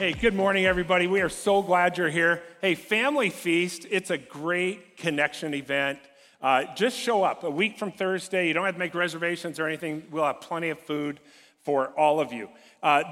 Hey, good morning, everybody. We are so glad you're here. Hey, Family Feast, it's a great connection event. Just show up a week from Thursday. You don't have to make reservations or anything. We'll have plenty of food for all of you.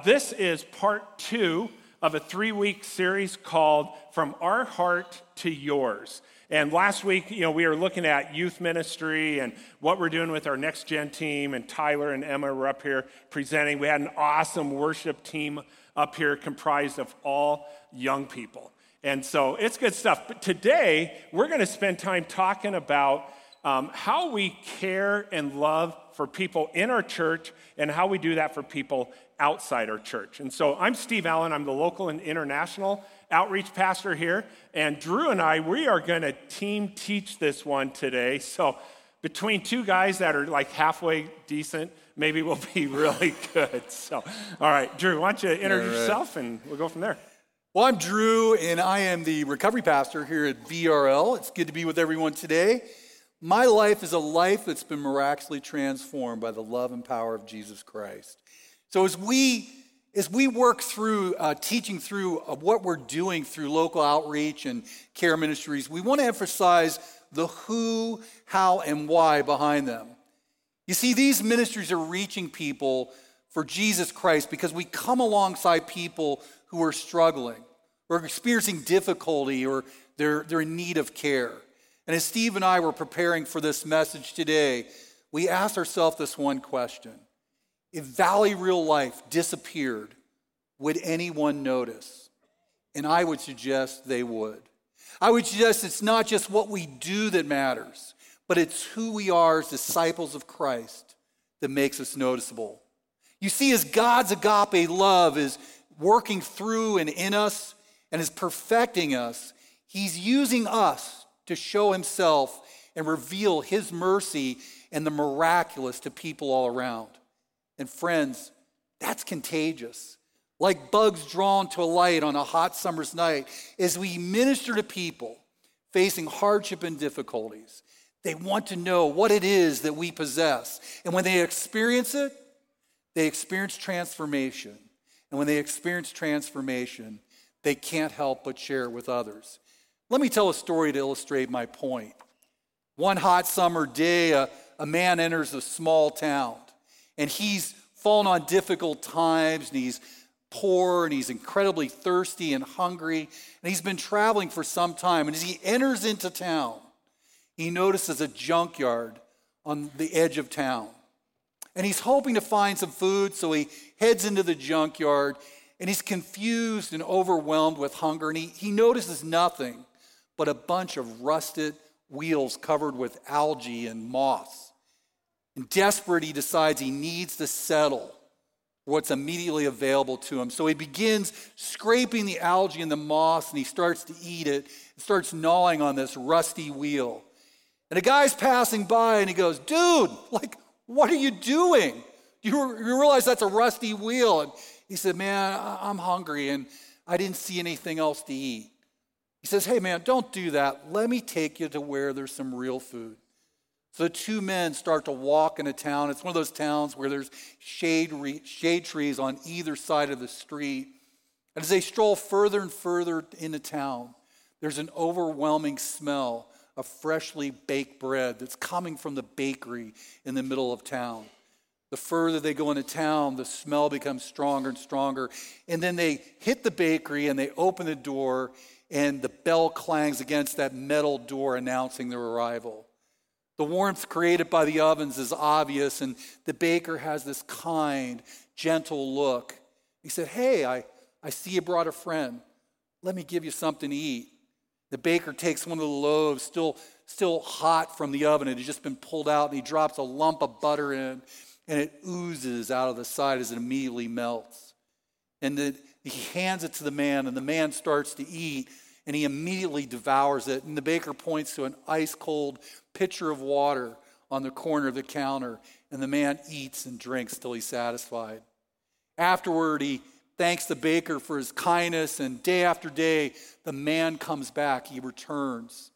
This is part two of a three-week series called From Our Heart to Yours. And last week, we were looking at youth ministry and what we're doing with our Next Gen team, and Tyler and Emma were up here presenting. We had an awesome worship team up here comprised of all young people. And so it's good stuff. But today, we're going to spend time talking about how we care and love for people in our church and how we do that for people outside our church. And so I'm Steve Allen. I'm the local and international outreach pastor here. And Drew and I, we are going to team teach this one today. So between two guys that are like halfway decent, maybe we'll be really good. So, all right, Drew, why don't you introduce yourself and we'll go from there. Well, I'm Drew, and I am the recovery pastor here at VRL. It's good to be with everyone today. My life is a life that's been miraculously transformed by the love and power of Jesus Christ. So as we work through teaching through what we're doing through local outreach and care ministries, we want to emphasize the who, how, and why behind them. You see, these ministries are reaching people for Jesus Christ because we come alongside people who are struggling or experiencing difficulty or they're in need of care. And as Steve and I were preparing for this message today, we asked ourselves this one question. If Valley Real Life disappeared, would anyone notice? And I would suggest they would. I would suggest it's not just what we do that matters, but it's who we are as disciples of Christ that makes us noticeable. You see, as God's agape love is working through and in us and is perfecting us, he's using us to show himself and reveal his mercy and the miraculous to people all around. And friends, that's contagious. Like bugs drawn to a light on a hot summer's night, as we minister to people facing hardship and difficulties, they want to know what it is that we possess. And when they experience it, they experience transformation. And when they experience transformation, they can't help but share it with others. Let me tell a story to illustrate my point. One hot summer day, a man enters a small town, and he's fallen on difficult times, and he's poor, and he's incredibly thirsty and hungry, and he's been traveling for some time. And as he enters into town, he notices a junkyard on the edge of town. And he's hoping to find some food, so he heads into the junkyard, and he's confused and overwhelmed with hunger, and he notices nothing but a bunch of rusted wheels covered with algae and moss. And desperate, he decides he needs to settle what's immediately available to him. So he begins scraping the algae and the moss, and he starts to eat it, and starts gnawing on this rusty wheel. And a guy's passing by, and he goes, "Dude, what are you doing? You realize that's a rusty wheel?" And he said, "Man, I'm hungry, and I didn't see anything else to eat." He says, "Hey, man, don't do that. Let me take you to where there's some real food." So the two men start to walk in a town. It's one of those towns where there's shade trees on either side of the street. And as they stroll further and further into town, there's an overwhelming smell of freshly baked bread that's coming from the bakery in the middle of town. The further they go into town, the smell becomes stronger and stronger. And then they hit the bakery and they open the door, and the bell clangs against that metal door announcing their arrival. The warmth created by the ovens is obvious, and the baker has this kind, gentle look. He said, "Hey, I see you brought a friend. Let me give you something to eat." The baker takes one of the loaves, still hot from the oven. It had just been pulled out, and he drops a lump of butter in, and it oozes out of the side as it immediately melts. And then he hands it to the man, and the man starts to eat, and he immediately devours it. And the baker points to an ice-cold pitcher of water on the corner of the counter, and the man eats and drinks till he's satisfied. Afterward, he thanks the baker for his kindness, and day after day, the man comes back. He returns.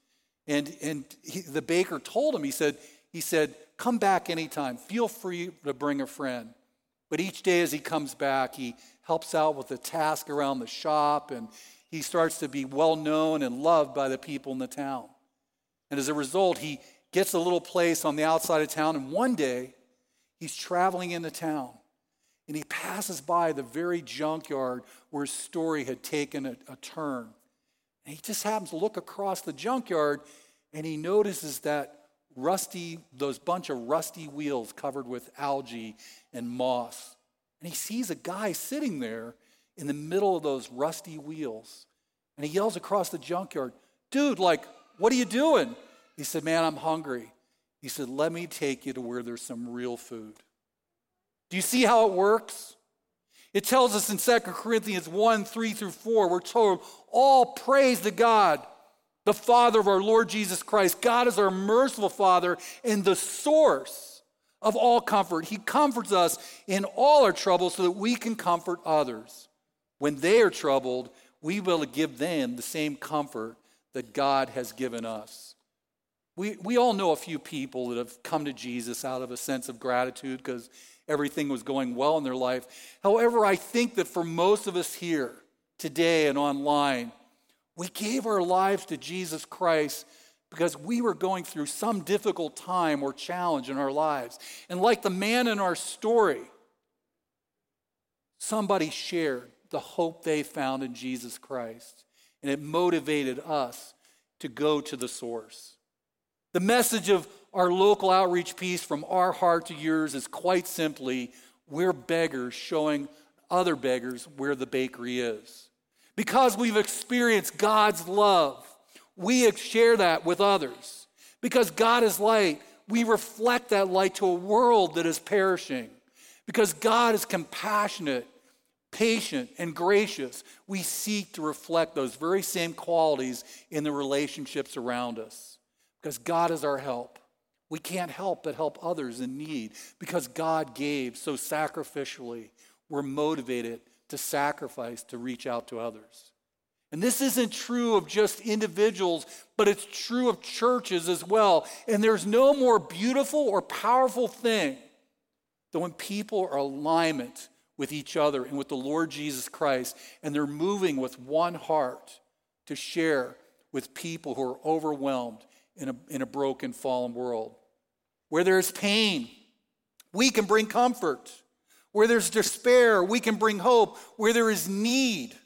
And the baker told him, he said, "Come back anytime. Feel free to bring a friend." But each day as he comes back, he helps out with the task around the shop, and he starts to be well known and loved by the people in the town. And as a result, he gets a little place on the outside of town, and one day he's traveling into town, and he passes by the very junkyard where his story had taken a turn. And he just happens to look across the junkyard, and he notices that bunch of rusty wheels covered with algae and moss. And he sees a guy sitting there in the middle of those rusty wheels. And he yells across the junkyard, "Dude, what are you doing?" He said, "Man, I'm hungry." He said, "Let me take you to where there's some real food." Do you see how it works? It tells us in 2 Corinthians 1, 3 through 4, we're told, "All praise to God, the Father of our Lord Jesus Christ." God is our merciful Father and the source of all comfort. He comforts us in all our troubles so that we can comfort others. When they are troubled, we will give them the same comfort that God has given us. We all know a few people that have come to Jesus out of a sense of gratitude because everything was going well in their life. However, I think that for most of us here today and online, we gave our lives to Jesus Christ because we were going through some difficult time or challenge in our lives. And like the man in our story, somebody shared the hope they found in Jesus Christ, and it motivated us to go to the source. The message of our local outreach piece, "From Our Heart to Yours," is quite simply, we're beggars showing other beggars where the bakery is. Because we've experienced God's love, we share that with others. Because God is light, we reflect that light to a world that is perishing. Because God is compassionate, patient, and gracious, we seek to reflect those very same qualities in the relationships around us. Because God is our help, we can't help but help others in need. Because God gave so sacrificially, we're motivated to sacrifice, to reach out to others. And this isn't true of just individuals, but it's true of churches as well. And there's no more beautiful or powerful thing than when people are in alignment with each other and with the Lord Jesus Christ, and they're moving with one heart to share with people who are overwhelmed in a broken, fallen world. Where there is pain, we can bring comfort. Where there's despair, we can bring hope. Where there is need,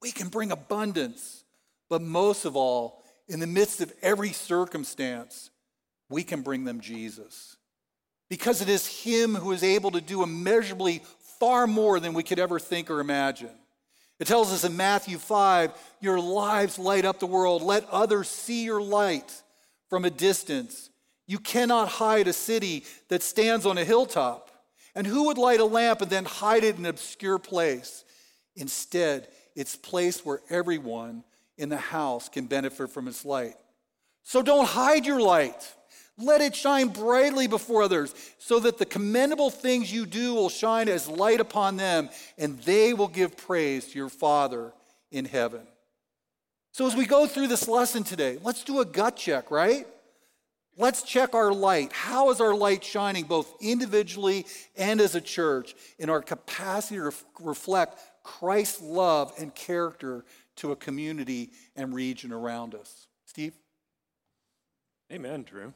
we can bring abundance. But most of all, in the midst of every circumstance, we can bring them Jesus. Because it is him who is able to do immeasurably far more than we could ever think or imagine. It tells us in Matthew 5, "Your lives light up the world. Let others see your light from a distance. You cannot hide a city that stands on a hilltop. And who would light a lamp and then hide it in an obscure place? Instead, it's placed where everyone in the house can benefit from its light. So don't hide your light. Let it shine brightly before others so that the commendable things you do will shine as light upon them, and they will give praise to your Father in heaven." So as we go through this lesson today, let's do a gut check, right? Let's check our light. How is our light shining both individually and as a church in our capacity to reflect Christ's love and character to a community and region around us? Steve? Amen, Drew.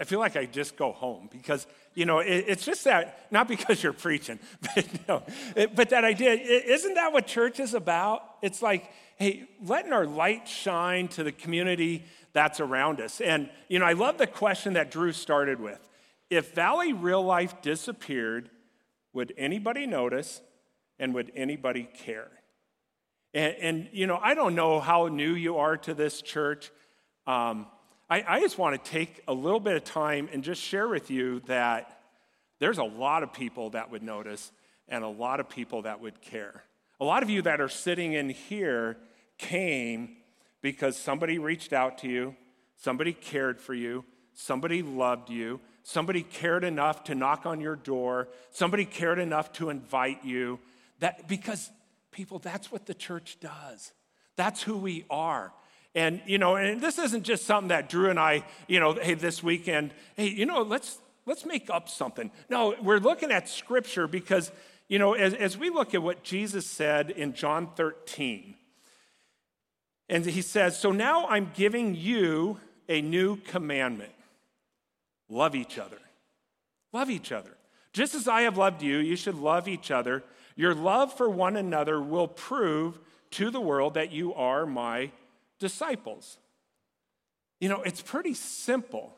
I feel like I just go home because, it's just that, not because you're preaching, but that idea, isn't that what church is about? It's like, hey, letting our light shine to the community that's around us. And, I love the question that Drew started with. If Valley Real Life disappeared, would anybody notice and would anybody care? And I don't know how new you are to this church. I just want to take a little bit of time and just share with you that there's a lot of people that would notice and a lot of people that would care. A lot of you that are sitting in here came because somebody reached out to you, somebody cared for you, somebody loved you, somebody cared enough to knock on your door, somebody cared enough to invite you. That's what the church does. That's who we are. And this isn't just something that Drew and I, this weekend, let's let's make up something. No, we're looking at Scripture because, you know, as we look at what Jesus said in John 13, and he says, so now I'm giving you a new commandment. Love each other. Love each other. Just as I have loved you, you should love each other. Your love for one another will prove to the world that you are my disciples. You know, it's pretty simple.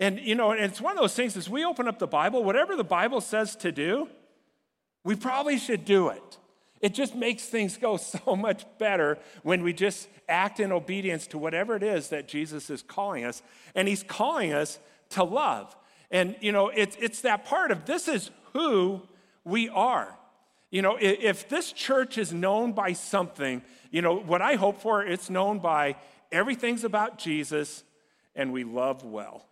And, you know, it's one of those things as we open up the Bible, whatever the Bible says to do, we probably should do it. It just makes things go so much better when we just act in obedience to whatever it is that Jesus is calling us. And he's calling us to love. And, you know, it's that part of this is who we are. You know, if this church is known by something, you know, what I hope for, it's known by everything's about Jesus and we love well.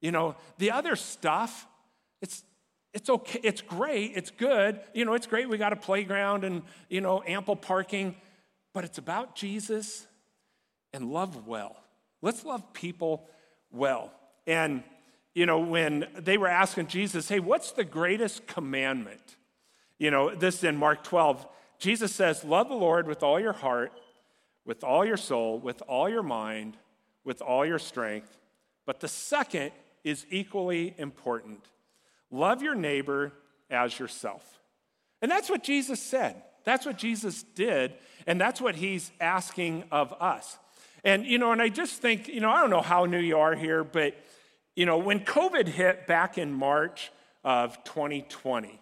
You know, the other stuff, it's okay, it's great, it's good. You know, it's great we got a playground and, you know, ample parking, but it's about Jesus and love well. Let's love people well. And, you know, when they were asking Jesus, hey, what's the greatest commandment? You know, this in Mark 12, Jesus says, love the Lord with all your heart, with all your soul, with all your mind, with all your strength. But the second is equally important. Love your neighbor as yourself. And that's what Jesus said. That's what Jesus did. And that's what he's asking of us. And, you know, and I just think, you know, I don't know how new you are here, but, you know, when COVID hit back in March of 2020,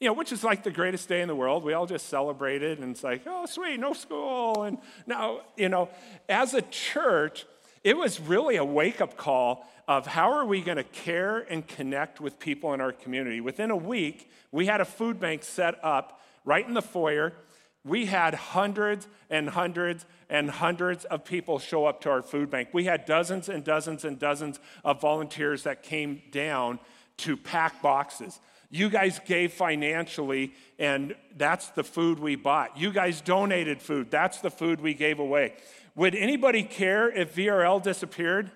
you know, which is like the greatest day in the world. We all just celebrated and it's like, oh, sweet, no school. And now, you know, as a church, it was really a wake-up call of how are we going to care and connect with people in our community. Within a week, we had a food bank set up right in the foyer. We had hundreds and hundreds and hundreds of people show up to our food bank. We had dozens and dozens and dozens of volunteers that came down to pack boxes. You guys gave financially, and that's the food we bought. You guys donated food. That's the food we gave away. Would anybody care if VRL disappeared?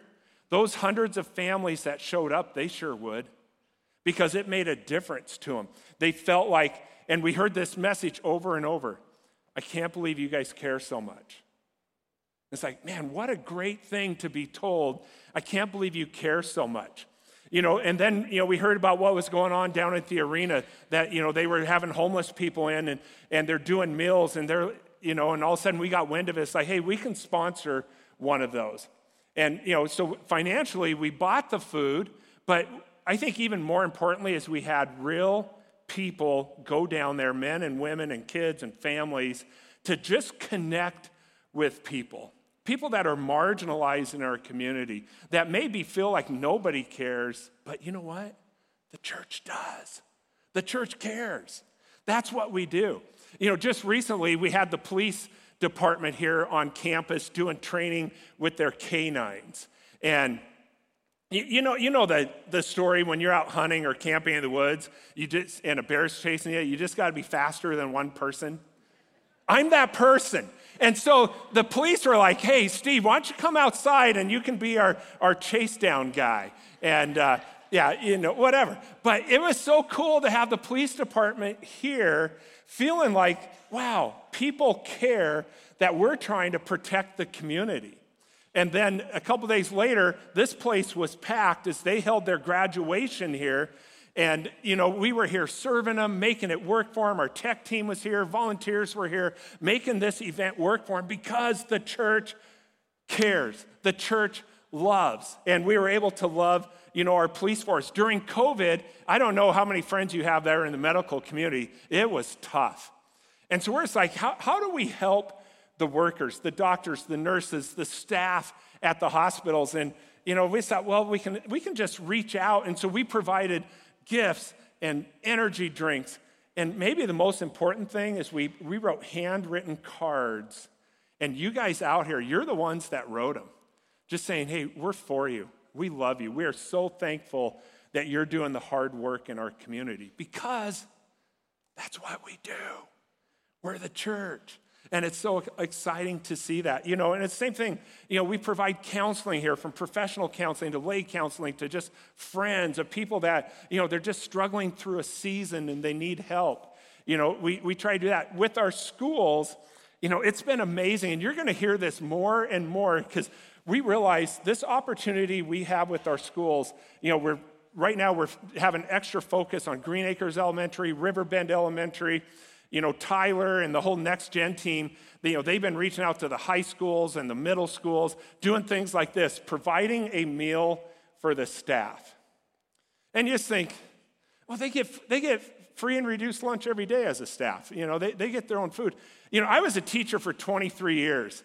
Those hundreds of families that showed up, they sure would, because it made a difference to them. They felt like, and we heard this message over and over, I can't believe you guys care so much. It's like, man, what a great thing to be told. I can't believe you care so much. You know, and then, you know, we heard about what was going on down at the arena that, you know, they were having homeless people in and they're doing meals and they're, you know, and all of a sudden we got wind of it. It's like, hey, we can sponsor one of those. And, you know, so financially we bought the food, but I think even more importantly is we had real people go down there, men and women and kids and families, to just connect with people. People that are marginalized in our community that maybe feel like nobody cares, but you know what? The church does. The church cares. That's what we do. You know, just recently we had the police department here on campus doing training with their canines. And you know the story when you're out hunting or camping in the woods, you just and a bear's chasing you, you just gotta be faster than one person. I'm that person. And so the police were like, hey, Steve, why don't you come outside and you can be our chase down guy. And yeah, you know, whatever. But it was so cool to have the police department here feeling like, wow, people care that we're trying to protect the community. And then a couple days later, this place was packed as they held their graduation here. And, you know, we were here serving them, making it work for them. Our tech team was here. Volunteers were here making this event work for them because the church cares. The church loves. And we were able to love, you know, our police force. During COVID, I don't know how many friends you have there in the medical community. It was tough. And so we're just like, how do we help the workers, the doctors, the nurses, the staff at the hospitals? And, you know, we thought, well, we can just reach out. And so we provided gifts and energy drinks. And maybe the most important thing is we wrote handwritten cards. And you guys out here, you're the ones that wrote them. Just saying, hey, we're for you. We love you. We are so thankful that you're doing the hard work in our community because that's what we do. We're the church. And it's so exciting to see that, you know, and it's the same thing, you know, we provide counseling here, from professional counseling to lay counseling to just friends of people that, you know, they're just struggling through a season and they need help. You know, we try to do that with our schools. You know, it's been amazing, and you're going to hear this more and more because we realize this opportunity we have with our schools. You know, we're right now we're having extra focus on Greenacres Elementary, Riverbend Elementary. You know, Tyler and the whole Next Gen team, you know, they've been reaching out to the high schools and the middle schools, doing things like this, providing a meal for the staff. And you just think, well, they get free and reduced lunch every day as a staff. You know, they get their own food. You know, I was a teacher for 23 years.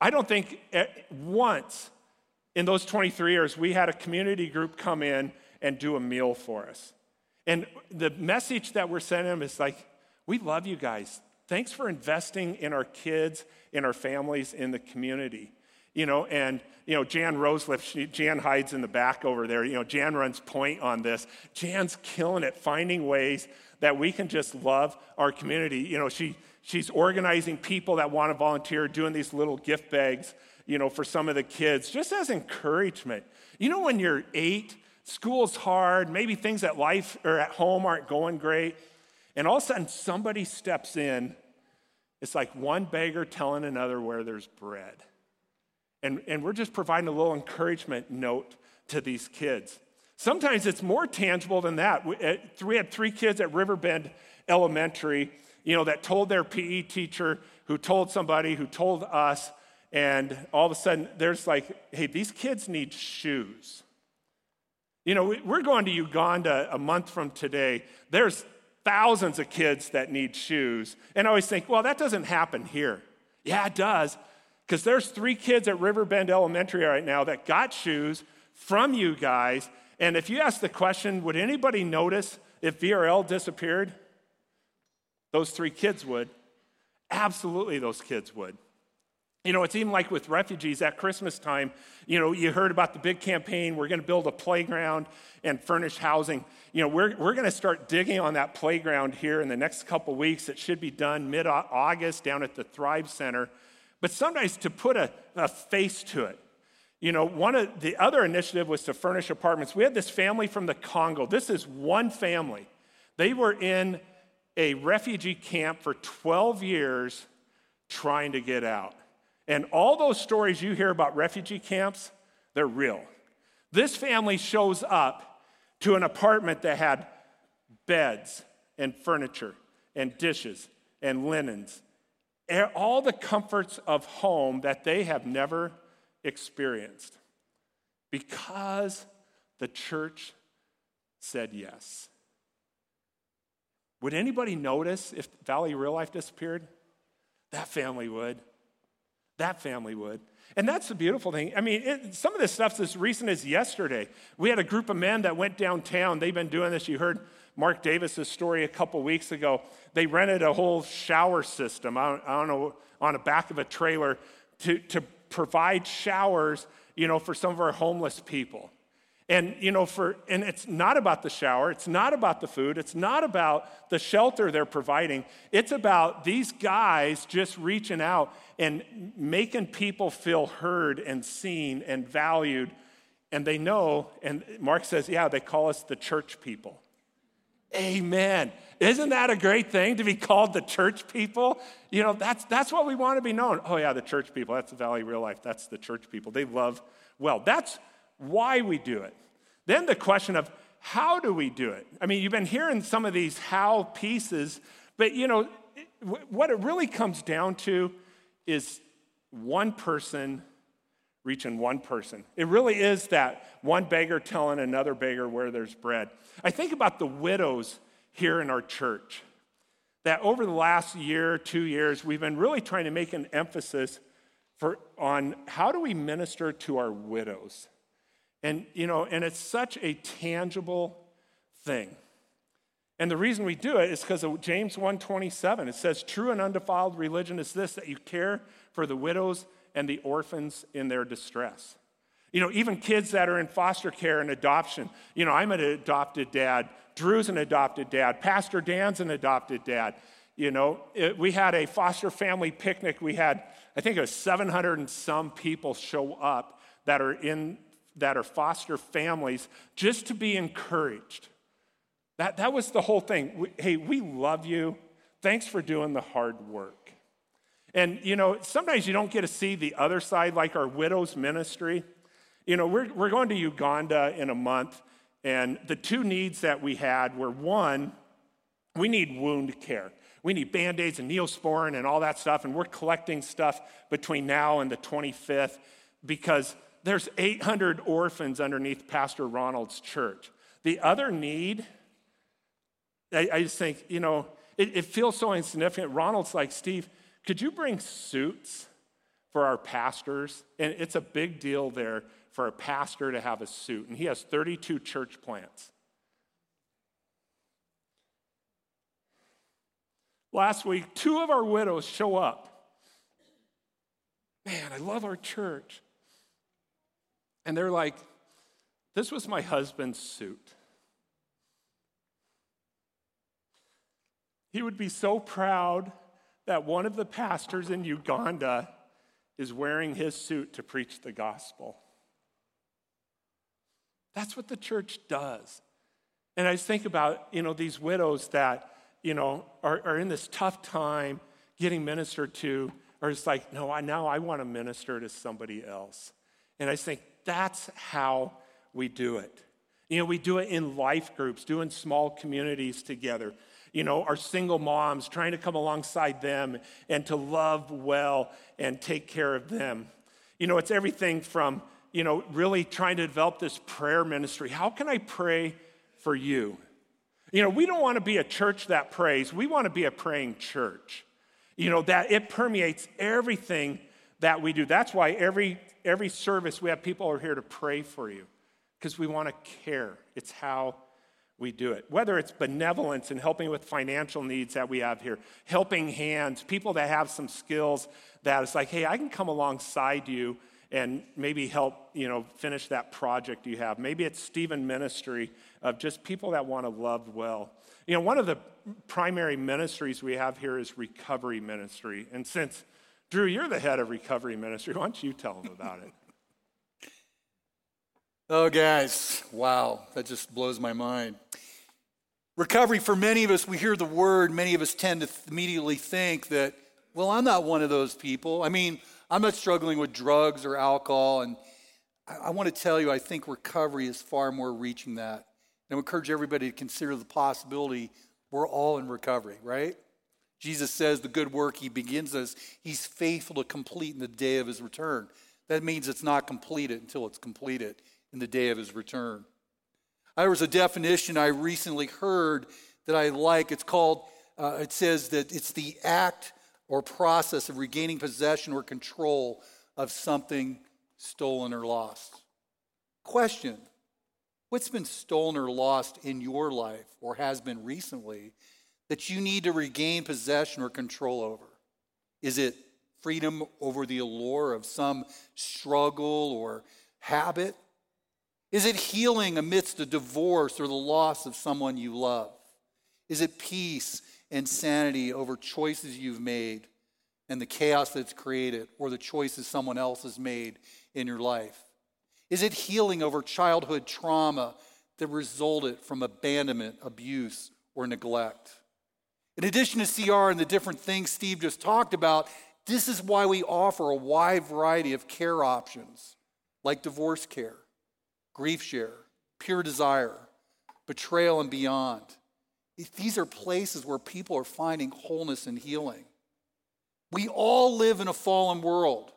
I don't think once in those 23 years we had a community group come in and do a meal for us. And the message that we're sending them is like, we love you guys. Thanks for investing in our kids, in our families, in the community. You know, and, you know, Jan Roseliff, Jan hides in the back over there. You know, Jan runs point on this. Jan's killing it, finding ways that we can just love our community. You know, she's organizing people that want to volunteer, doing these little gift bags, you know, for some of the kids, just as encouragement. You know, when you're 8, school's hard, maybe things at life or at home aren't going great. And all of a sudden, somebody steps in. It's like one beggar telling another where there's bread. And we're just providing a little encouragement note to these kids. Sometimes it's more tangible than that. We had 3 kids at Riverbend Elementary, you know, that told their PE teacher, who told somebody, who told us, and all of a sudden, there's like, hey, these kids need shoes. You know, we're going to Uganda a month from today. There's thousands of kids that need shoes. And I always think, well, that doesn't happen here. Yeah, it does, because there's 3 kids at Riverbend Elementary right now that got shoes from you guys. And if you ask the question, would anybody notice if VRL disappeared? Those 3 kids would. Absolutely, those kids would. You know, it's even like with refugees at Christmas time. You know, you heard about the big campaign. We're going to build a playground and furnish housing. You know, we're going to start digging on that playground here in the next couple weeks. It should be done mid-August down at the Thrive Center. But sometimes to put a face to it. You know, one of the other initiative was to furnish apartments. We had this family from the Congo. This is one family. They were in a refugee camp for 12 years trying to get out. And all those stories you hear about refugee camps, they're real. This family shows up to an apartment that had beds and furniture and dishes and linens, and all the comforts of home that they have never experienced, because the church said yes. Would anybody notice if Valley Real Life disappeared? That family would. That family would. And that's the beautiful thing. I mean, some of this stuff's as recent as yesterday. We had a group of men that went downtown. They've been doing this. You heard Mark Davis's story a couple weeks ago. They rented a whole shower system, I don't know, on the back of a trailer to provide showers, you know, for some of our homeless people. And, you know, and it's not about the shower. It's not about the food. It's not about the shelter they're providing. It's about these guys just reaching out and making people feel heard and seen and valued. And they know, and Mark says, yeah, they call us the church people. Amen. Isn't that a great thing to be called the church people? You know, that's what we want to be known. Oh, yeah, the church people. That's the Valley Real Life. That's the church people. They love well. That's why we do it. Then the question of how do we do it? I mean, you've been hearing some of these how pieces, but you know, what it really comes down to is one person reaching one person. It really is that one beggar telling another beggar where there's bread. I think about the widows here in our church, that over the last year, 2 years, we've been really trying to make an emphasis on how do we minister to our widows. And, you know, and it's such a tangible thing. And the reason we do it is because of James 1:27. It says, true and undefiled religion is this, that you care for the widows and the orphans in their distress. You know, even kids that are in foster care and adoption. You know, I'm an adopted dad. Drew's an adopted dad. Pastor Dan's an adopted dad. You know, we had a foster family picnic. We had, I think it was 700 and some people show up that are foster families just to be encouraged. That was the whole thing. Hey, we love you. Thanks for doing the hard work. And, you know, sometimes you don't get to see the other side, like our widows ministry. You know, we're going to Uganda in a month, and the two needs that we had were, one, we need wound care. We need Band-Aids and Neosporin and all that stuff, and we're collecting stuff between now and the 25th because there's 800 orphans underneath Pastor Ronald's church. The other need, I just think, you know, it feels so insignificant. Ronald's like, Steve, could you bring suits for our pastors? And it's a big deal there for a pastor to have a suit, and he has 32 church plants. Last week, two of our widows show up. Man, I love our church. And they're like, this was my husband's suit. He would be so proud that one of the pastors in Uganda is wearing his suit to preach the gospel. That's what the church does. And I just think about, you know, these widows that, you know, are in this tough time getting ministered to, or it's like, no, I want to minister to somebody else. And I just think that's how we do it. You know, we do it in life groups, doing small communities together. You know, our single moms, trying to come alongside them and to love well and take care of them. You know, it's everything from, you know, really trying to develop this prayer ministry. How can I pray for you? You know, we don't want to be a church that prays. We want to be a praying church. You know, that it permeates everything that we do. That's why every service we have people are here to pray for you, because we want to care. It's how we do it. Whether it's benevolence and helping with financial needs that we have here, helping hands, people that have some skills that it's like, hey, I can come alongside you and maybe help, you know, finish that project you have. Maybe it's Stephen Ministry of just people that want to love well. You know, one of the primary ministries we have here is recovery ministry. And since, Drew, you're the head of recovery ministry, why don't you tell them about it? Oh, guys, wow, that just blows my mind. Recovery, for many of us, we hear the word, many of us tend to immediately think that, well, I'm not one of those people. I mean, I'm not struggling with drugs or alcohol, and I want to tell you, I think recovery is far more reaching that. And I encourage everybody to consider the possibility we're all in recovery, right? Jesus says the good work he begins us, he's faithful to complete in the day of his return. That means it's not completed until it's completed in the day of his return. There was a definition I recently heard that I like. It's called, it says that it's the act or process of regaining possession or control of something stolen or lost. Question, what's been stolen or lost in your life or has been recently that you need to regain possession or control over? Is it freedom over the allure of some struggle or habit? Is it healing amidst a divorce or the loss of someone you love? Is it peace and sanity over choices you've made and the chaos that's created or the choices someone else has made in your life? Is it healing over childhood trauma that resulted from abandonment, abuse, or neglect? In addition to CR and the different things Steve just talked about, this is why we offer a wide variety of care options like divorce care, grief share, pure desire, betrayal, and beyond. These are places where people are finding wholeness and healing. We all live in a fallen world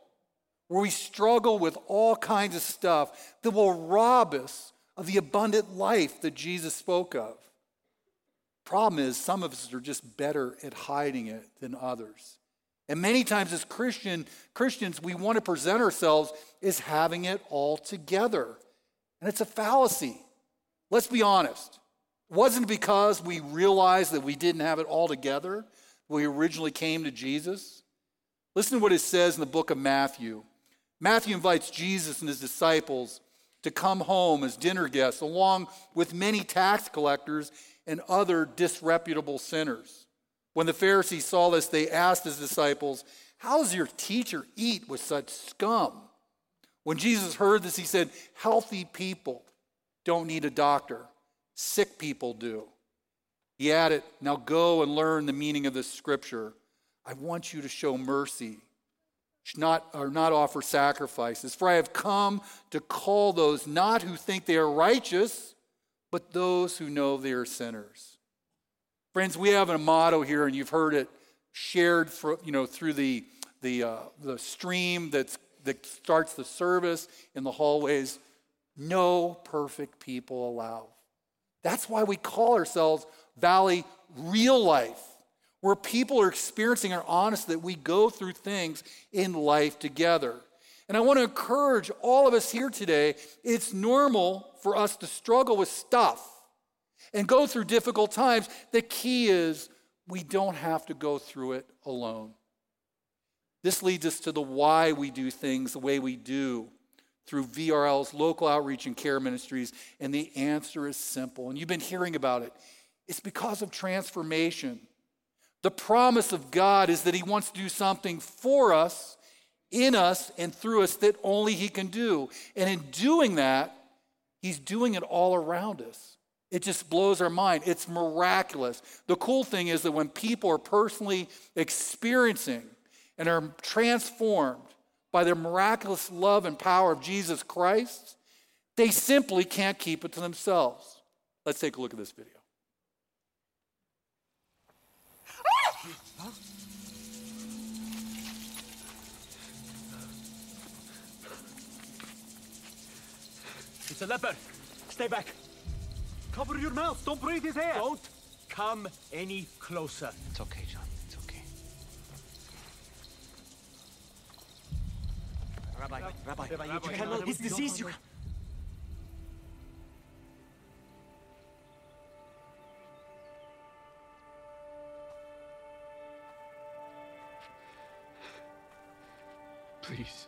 where we struggle with all kinds of stuff that will rob us of the abundant life that Jesus spoke of. Problem is, some of us are just better at hiding it than others. And many times as Christians, we want to present ourselves as having it all together. And it's a fallacy. Let's be honest. Wasn't because we realized that we didn't have it all together when we originally came to Jesus. Listen to what it says in the book of Matthew. Matthew invites Jesus and his disciples to come home as dinner guests, along with many tax collectors and other disreputable sinners. When the Pharisees saw this, they asked his disciples, "How does your teacher eat with such scum?" When Jesus heard this, he said, "Healthy people don't need a doctor. Sick people do." He added, "Now go and learn the meaning of this scripture. I want you to show mercy, not offer sacrifices. For I have come to call those not who think they are righteous, but those who know they are sinners." Friends, we have a motto here, and you've heard it shared through the stream that starts the service in the hallways. No perfect people allowed. That's why we call ourselves Valley Real Life, where people are experiencing and honest that we go through things in life together. And I want to encourage all of us here today, it's normal for us to struggle with stuff and go through difficult times. The key is we don't have to go through it alone. This leads us to the why we do things the way we do through VRL's local outreach and care ministries, and the answer is simple, and you've been hearing about it. It's because of transformation. The promise of God is that he wants to do something for us, in us, and through us that only he can do. And in doing that, he's doing it all around us. It just blows our mind. It's miraculous. The cool thing is that when people are personally experiencing and are transformed by the miraculous love and power of Jesus Christ, they simply can't keep it to themselves. Let's take a look at this video. Huh? It's a leopard. Stay back. Cover your mouth. Don't breathe his hair. Don't come any closer. It's okay, John. It's okay. Rabbi, you cannot. His disease. You. Please.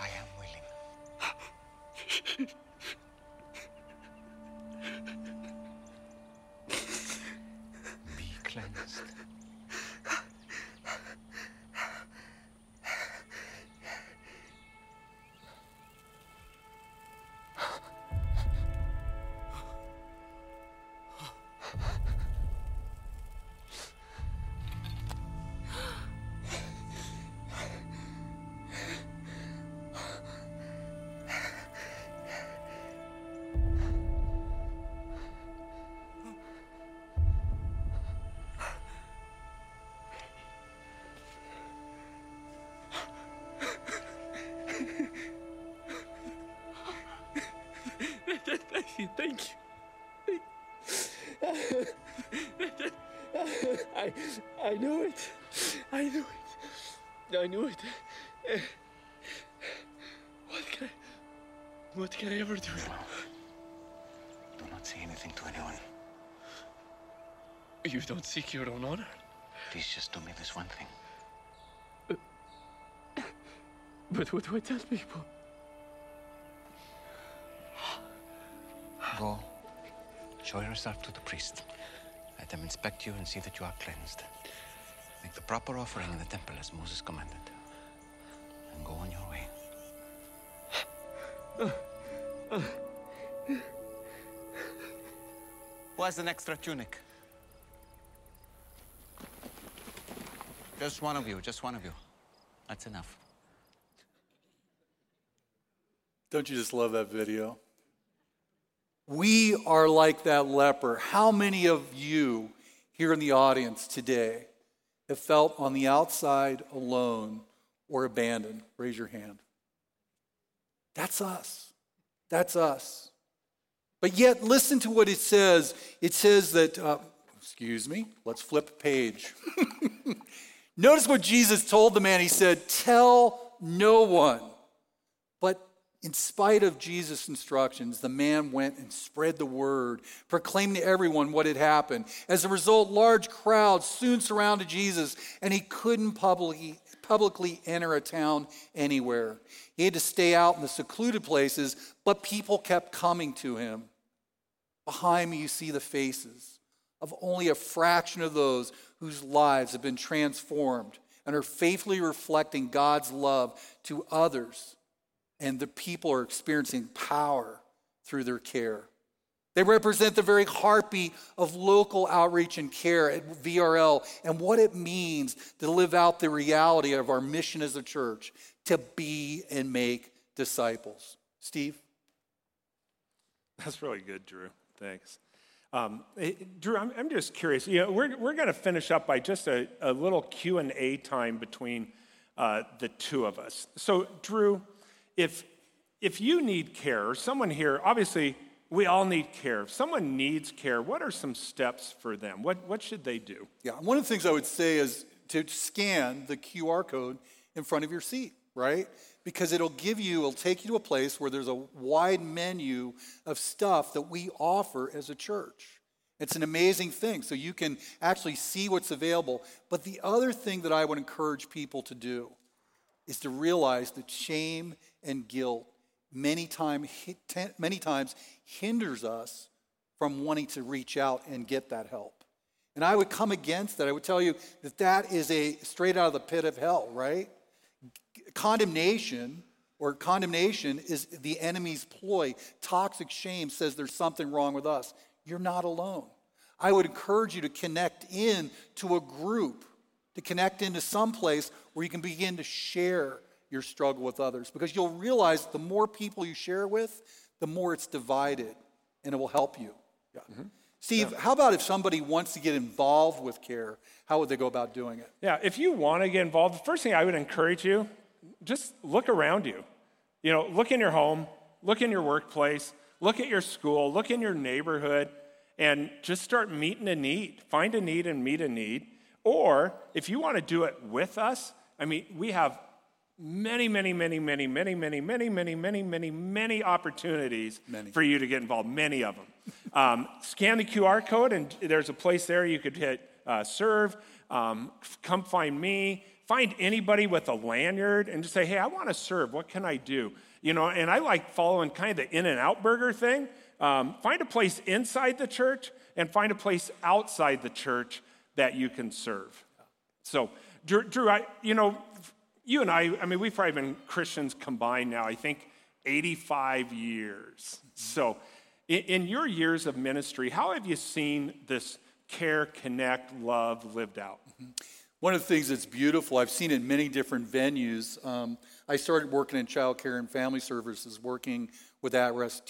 I am willing. Be cleansed. I knew it. What can I ever do? Do not say anything to anyone. You don't seek your own honor. Please just do me this one thing. But what do I tell people? Go. Show yourself to the priest. Let them inspect you and see that you are cleansed. Make the proper offering in the temple as Moses commanded, and go on your way. Who has an extra tunic? Just one of you. That's enough. Don't you just love that video? We are like that leper. How many of you here in the audience today have felt on the outside, alone, or abandoned? Raise your hand. That's us. That's us. But yet, listen to what it says. It says that, let's flip a page. Notice what Jesus told the man. He said, tell no one. But in spite of Jesus' instructions, the man went and spread the word, proclaimed to everyone what had happened. As a result, large crowds soon surrounded Jesus, and he couldn't publicly enter a town anywhere. He had to stay out in the secluded places, but people kept coming to him. Behind me, you see the faces of only a fraction of those whose lives have been transformed and are faithfully reflecting God's love to others. And the people are experiencing power through their care. They represent the very heartbeat of local outreach and care at VRL and what it means to live out the reality of our mission as a church, to be and make disciples. Steve? That's really good, Drew. Thanks. Drew, I'm just curious. You know, we're going to finish up by just a little Q&A time between the two of us. So, Drew, If you need care, or someone here, obviously we all need care. If someone needs care, what are some steps for them? What should they do? Yeah, one of the things I would say is to scan the QR code in front of your seat, right? Because it'll take you to a place where there's a wide menu of stuff that we offer as a church. It's an amazing thing. So you can actually see what's available. But the other thing that I would encourage people to do is to realize that shame and guilt many times hinders us from wanting to reach out and get that help. And I would come against that. I would tell you that is a straight out of the pit of hell, right? Condemnation is the enemy's ploy. Toxic shame says there's something wrong with us. You're not alone. I would encourage you to connect in to a group, to connect into some place where you can begin to share your struggle with others, because you'll realize the more people you share with, the more it's divided, and it will help you. Yeah. Mm-hmm. Steve, yeah. How about if somebody wants to get involved with care, how would they go about doing it? Yeah, if you want to get involved, the first thing I would encourage you, just look around you. You know, look in your home, look in your workplace, look at your school, look in your neighborhood, and just start meeting a need. Find a need and meet a need. Or if you want to do it with us, I mean, we have many opportunities for you to get involved, many of them. Scan the QR code, and there's a place there you could hit serve, come find me, find anybody with a lanyard, and just say, hey, I want to serve. What can I do? You know, and I like following kind of the In-N-Out Burger thing. Find a place inside the church and find a place outside the church that you can serve. So, Drew, you and I mean, we've probably been Christians combined now, I think, 85 years. So in your years of ministry, how have you seen this care, connect, love lived out? One of the things that's beautiful, I've seen in many different venues. I started working in child care and family services, working with at-risk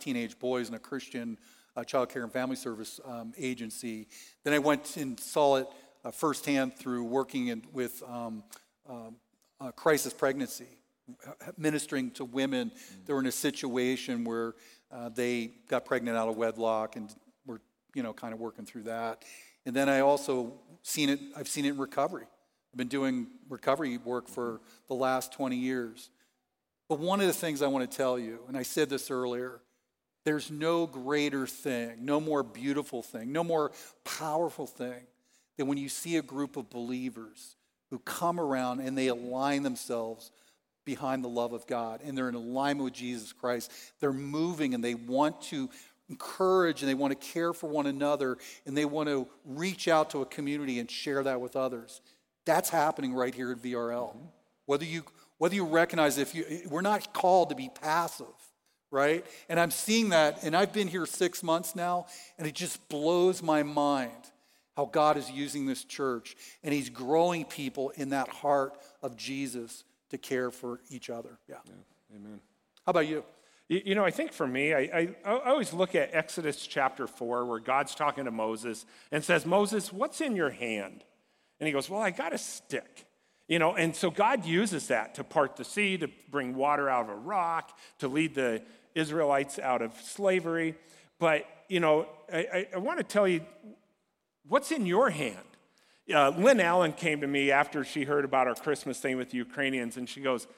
teenage boys in a Christian child care and family service agency. Then I went and saw it firsthand through working with crisis pregnancy, ministering to women that were in a situation where they got pregnant out of wedlock and were, kind of working through that. And then I also I've seen it in recovery. I've been doing recovery work for the last 20 years. But one of the things I want to tell you, and I said this earlier, there's no greater thing, no more beautiful thing, no more powerful thing than when you see a group of believers who come around and they align themselves behind the love of God, and they're in alignment with Jesus Christ. They're moving, and they want to encourage, and they want to care for one another, and they want to reach out to a community and share that with others. That's happening right here at VRL. Mm-hmm. Whether you recognize it, we're not called to be passive, right? And I'm seeing that, and I've been here 6 months now, and it just blows my mind how God is using this church, and he's growing people in that heart of Jesus to care for each other. Yeah. Amen. How about you? You know, I think for me, I always look at Exodus chapter 4, where God's talking to Moses and says, Moses, what's in your hand? And he goes, well, I got a stick. You know, and so God uses that to part the sea, to bring water out of a rock, to lead the Israelites out of slavery. But, you know, I want to tell you, what's in your hand? Lynn Allen came to me after she heard about our Christmas thing with the Ukrainians, and she goes,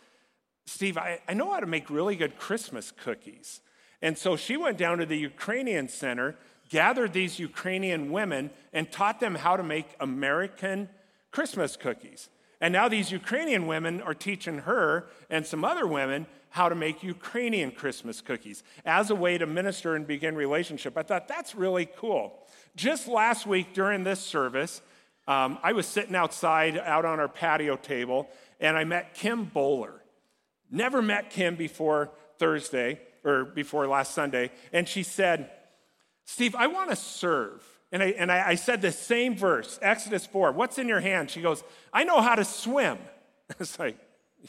Steve, I know how to make really good Christmas cookies. And so she went down to the Ukrainian Center, gathered these Ukrainian women, and taught them how to make American Christmas cookies. And now these Ukrainian women are teaching her and some other women how to make Ukrainian Christmas cookies as a way to minister and begin relationship. I thought, that's really cool. Just last week during this service, I was sitting outside, out on our patio table, and I met Kim Bowler. Never met Kim before Thursday, or before last Sunday, and she said, Steve, I want to serve. And I said the same verse, Exodus 4, what's in your hand? She goes, I know how to swim. I was like,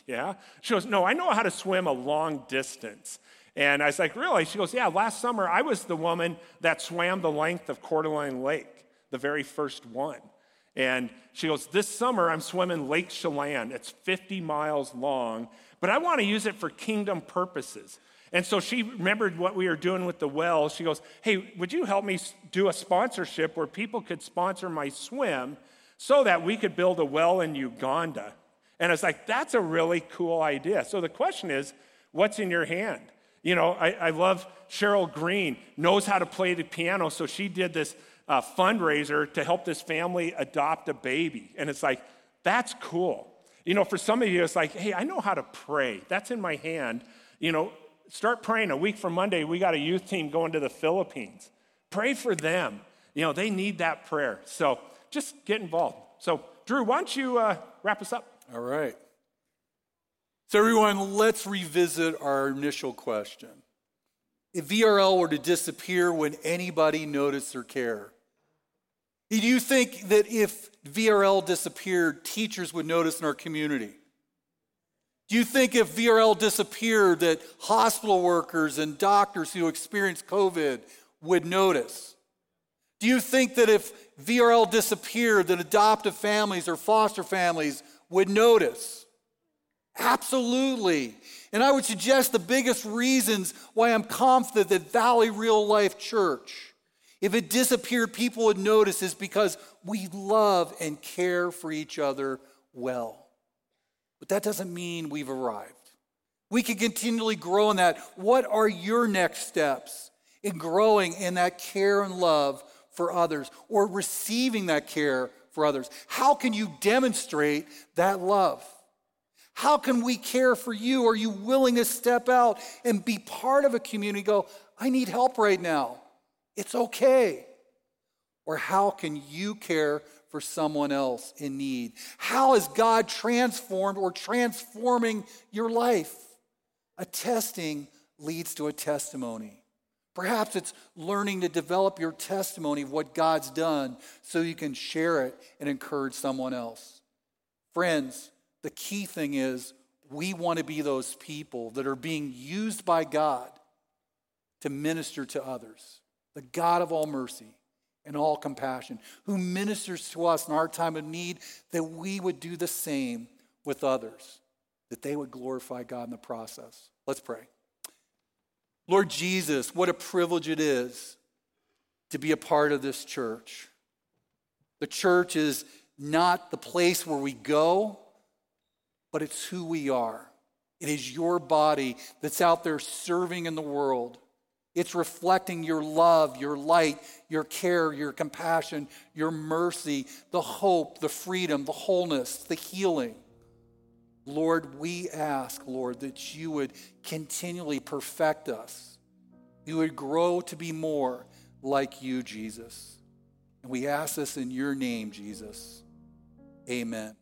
yeah? She goes, no, I know how to swim a long distance. And I was like, really? She goes, yeah, last summer I was the woman that swam the length of Coeur d'Alene Lake, the very first one. And she goes, this summer I'm swimming Lake Chelan. It's 50 miles long, but I want to use it for kingdom purposes. And so she remembered what we were doing with the well. She goes, hey, would you help me do a sponsorship where people could sponsor my swim so that we could build a well in Uganda? And I was like, that's a really cool idea. So the question is, what's in your hand? You know, I love Cheryl Green, knows how to play the piano. So she did this fundraiser to help this family adopt a baby. And it's like, that's cool. You know, for some of you, it's like, hey, I know how to pray. That's in my hand. You know, start praying. A week from Monday, we got a youth team going to the Philippines. Pray for them. You know, they need that prayer. So just get involved. So, Drew, why don't you wrap us up? All right. So, everyone, let's revisit our initial question. If VRL were to disappear, would anybody notice or care? Do you think that if VRL disappeared, teachers would notice in our community? Do you think if VRL disappeared that hospital workers and doctors who experienced COVID would notice? Do you think that if VRL disappeared that adoptive families or foster families would notice? Absolutely. And I would suggest the biggest reasons why I'm confident that Valley Real Life Church, if it disappeared, people would notice is because we love and care for each other well. But that doesn't mean we've arrived. We can continually grow in that. What are your next steps in growing in that care and love for others or receiving that care for others? How can you demonstrate that love? How can we care for you? Are you willing to step out and be part of a community and go, I need help right now. It's okay. Or how can you care for someone else in need? How has God transformed or transforming your life? A testing leads to a testimony. Perhaps it's learning to develop your testimony of what God's done so you can share it and encourage someone else. Friends, the key thing is we want to be those people that are being used by God to minister to others, the God of all mercy and all compassion, who ministers to us in our time of need, that we would do the same with others, that they would glorify God in the process. Let's pray. Lord Jesus, what a privilege it is to be a part of this church. The church is not the place where we go, but it's who we are. It is your body that's out there serving in the world. It's reflecting your love, your light, your care, your compassion, your mercy, the hope, the freedom, the wholeness, the healing. Lord, we ask, Lord, that you would continually perfect us. You would grow to be more like you, Jesus. And we ask this in your name, Jesus. Amen.